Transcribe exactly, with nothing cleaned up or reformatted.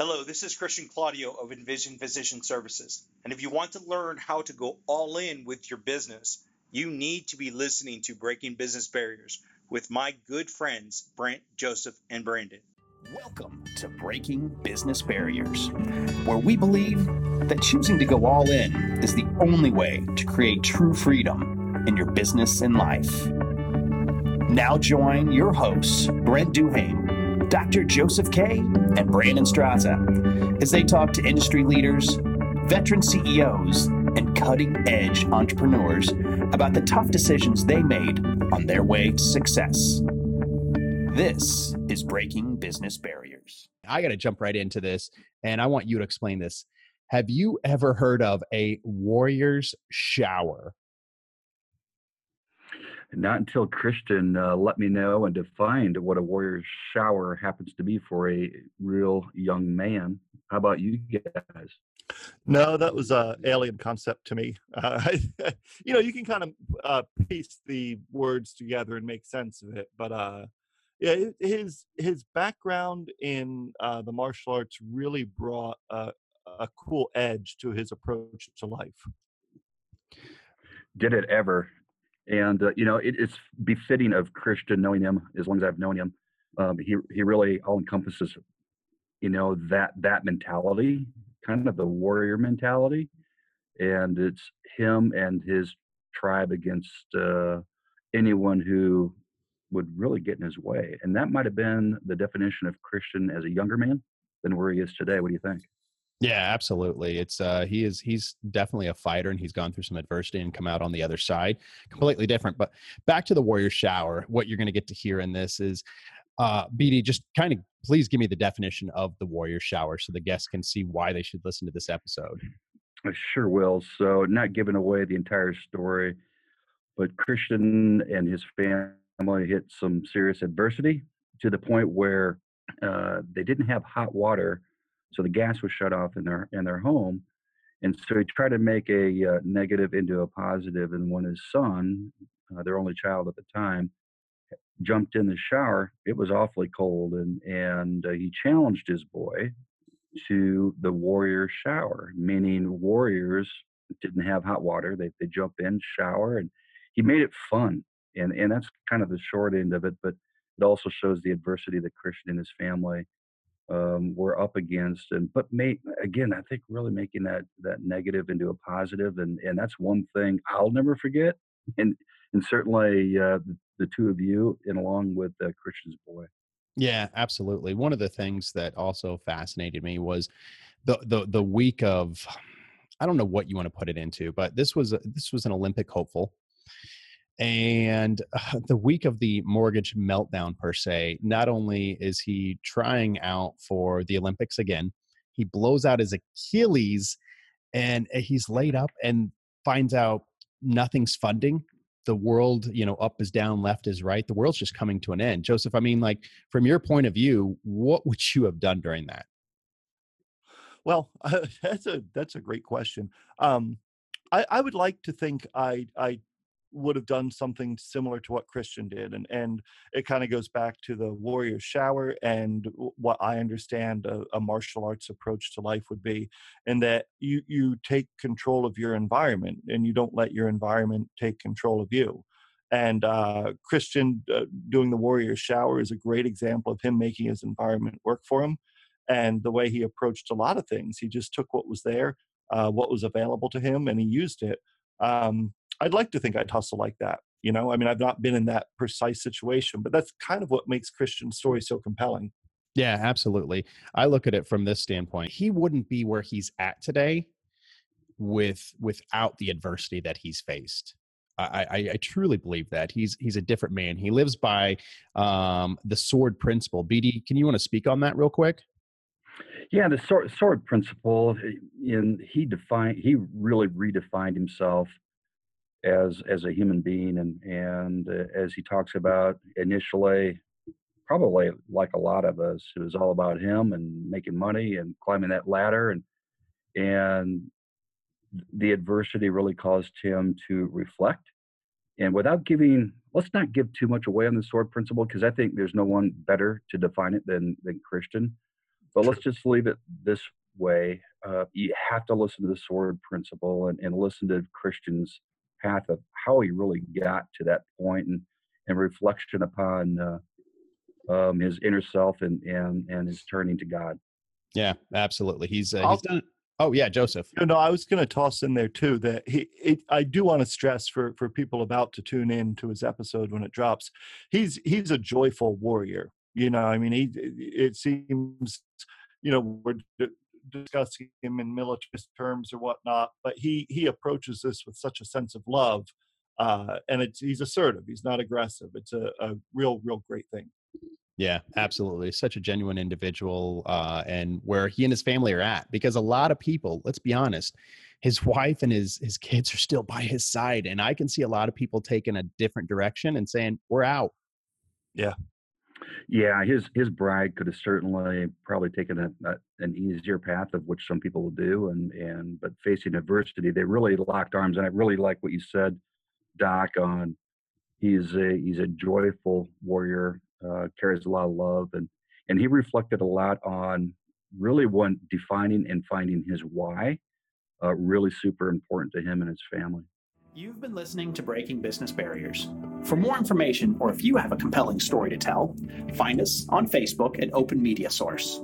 Hello, this is Christian Claudio of Envision Physician Services. And if you want to learn how to go all in with your business, you need to be listening to Breaking Business Barriers with my good friends, Brent, Joseph, and Brandon. Welcome to Breaking Business Barriers, where we believe that choosing to go all in is the only way to create true freedom in your business and life. Now join your hosts, Brent Duhain, Doctor Joseph K. and Brandon Straza as they talk to industry leaders, veteran C E Os, and cutting-edge entrepreneurs about the tough decisions they made on their way to success. This is Breaking Business Barriers. I got to jump right into this, and I want you to explain this. Have you ever heard of a warrior's shower? Not until Christian uh, let me know and defined what a warrior's shower happens to be for a real young man. How about you guys? No, that was an alien concept to me. Uh, I, you know, you can kind of uh, piece the words together and make sense of it. But uh, yeah, his his background in uh, the martial arts really brought a, a cool edge to his approach to life. Did it ever? And, uh, you know, it, it's befitting of Christian, knowing him as long as I've known him. Um, he he really all encompasses, you know, that that mentality, kind of the warrior mentality. And it's him and his tribe against uh, anyone who would really get in his way. And that might have been the definition of Christian as a younger man than where he is today. What do you think? Yeah, absolutely. It's uh, he is he's definitely a fighter, and he's gone through some adversity and come out on the other side completely different. But back to the warrior shower, what you're going to get to hear in this is, uh, B D, just kind of please give me the definition of the warrior shower so the guests can see why they should listen to this episode. I sure will. So, not giving away the entire story, but Christian and his family hit some serious adversity to the point where uh, they didn't have hot water. So the gas was shut off in their in their home, and so he tried to make a uh, negative into a positive. And when his son, uh, their only child at the time, jumped in the shower, it was awfully cold, and and uh, he challenged his boy to the warrior shower, meaning warriors didn't have hot water; they they jump in, shower, and he made it fun. And and that's kind of the short end of it, but it also shows the adversity that Christian and his family Um, we're up against, and but mate, again, I think really making that that negative into a positive, and and that's one thing I'll never forget, and and certainly uh, the two of you, and along with uh, Christian's boy. Yeah, absolutely. One of the things that also fascinated me was the the the week of, I don't know what you want to put it into, but this was this was an Olympic hopeful. And the week of the mortgage meltdown, per se, not only is he trying out for the Olympics again, he blows out his Achilles and he's laid up and finds out nothing's funding. The world, you know, up is down, left is right. The world's just coming to an end. Joseph, I mean, like from your point of view, what would you have done during that? Well, uh, that's a that's a great question. Um, I, I would like to think I I. would have done something similar to what Christian did. And and it kind of goes back to the warrior shower and what I understand a, a martial arts approach to life would be, and that you, you take control of your environment and you don't let your environment take control of you. And uh, Christian uh, doing the warrior shower is a great example of him making his environment work for him. And the way he approached a lot of things, he just took what was there, uh, what was available to him, and he used it. Um, I'd like to think I'd hustle like that, you know? I mean, I've not been in that precise situation, but that's kind of what makes Christian's story so compelling. Yeah, absolutely. I look at it from this standpoint. He wouldn't be where he's at today with without the adversity that he's faced. I, I, I truly believe that. He's he's a different man. He lives by um, the sword principle. B D, can you want to speak on that real quick? Yeah, the sword, sword principle, and he defined, he really redefined himself as as a human being, and and uh, as he talks about initially, probably like a lot of us, it was all about him and making money and climbing that ladder, and and the adversity really caused him to reflect. And without giving, let's not give too much away on the sword principle, because I think there's no one better to define it than than Christian. but let's just leave it this way. Uh, you have to listen to the sword principle and, and listen to Christian's path of how he really got to that point, and, and reflection upon uh, um, his inner self and, and, and his turning to God. Yeah, absolutely. He's, uh, he's done it. Oh yeah, Joseph. You know, I was going to toss in there too that he. It, I do want to stress for for people about to tune in to his episode when it drops. He's he's a joyful warrior. You know, I mean, he. It seems, you know, we're d- discussing him in militarist terms or whatnot, but he he approaches this with such a sense of love, uh, and it's he's assertive. He's not aggressive. It's a, a real real great thing. Yeah, absolutely. Such a genuine individual, uh, and where he and his family are at, because a lot of people, let's be honest, his wife and his his kids are still by his side. And I can see a lot of people taking a different direction and saying, we're out. Yeah. Yeah. His, his bride could have certainly probably taken a, a, an easier path, of which some people will do. And, and, but facing adversity, they really locked arms. And I really like what you said, Doc, on he's a, he's a joyful warrior. Uh, carries a lot of love, and and he reflected a lot on really one defining and finding his why, uh, really super important to him and his family. You've been listening to Breaking Business Barriers. For more information, or if you have a compelling story to tell, find us on Facebook at Open Media Source.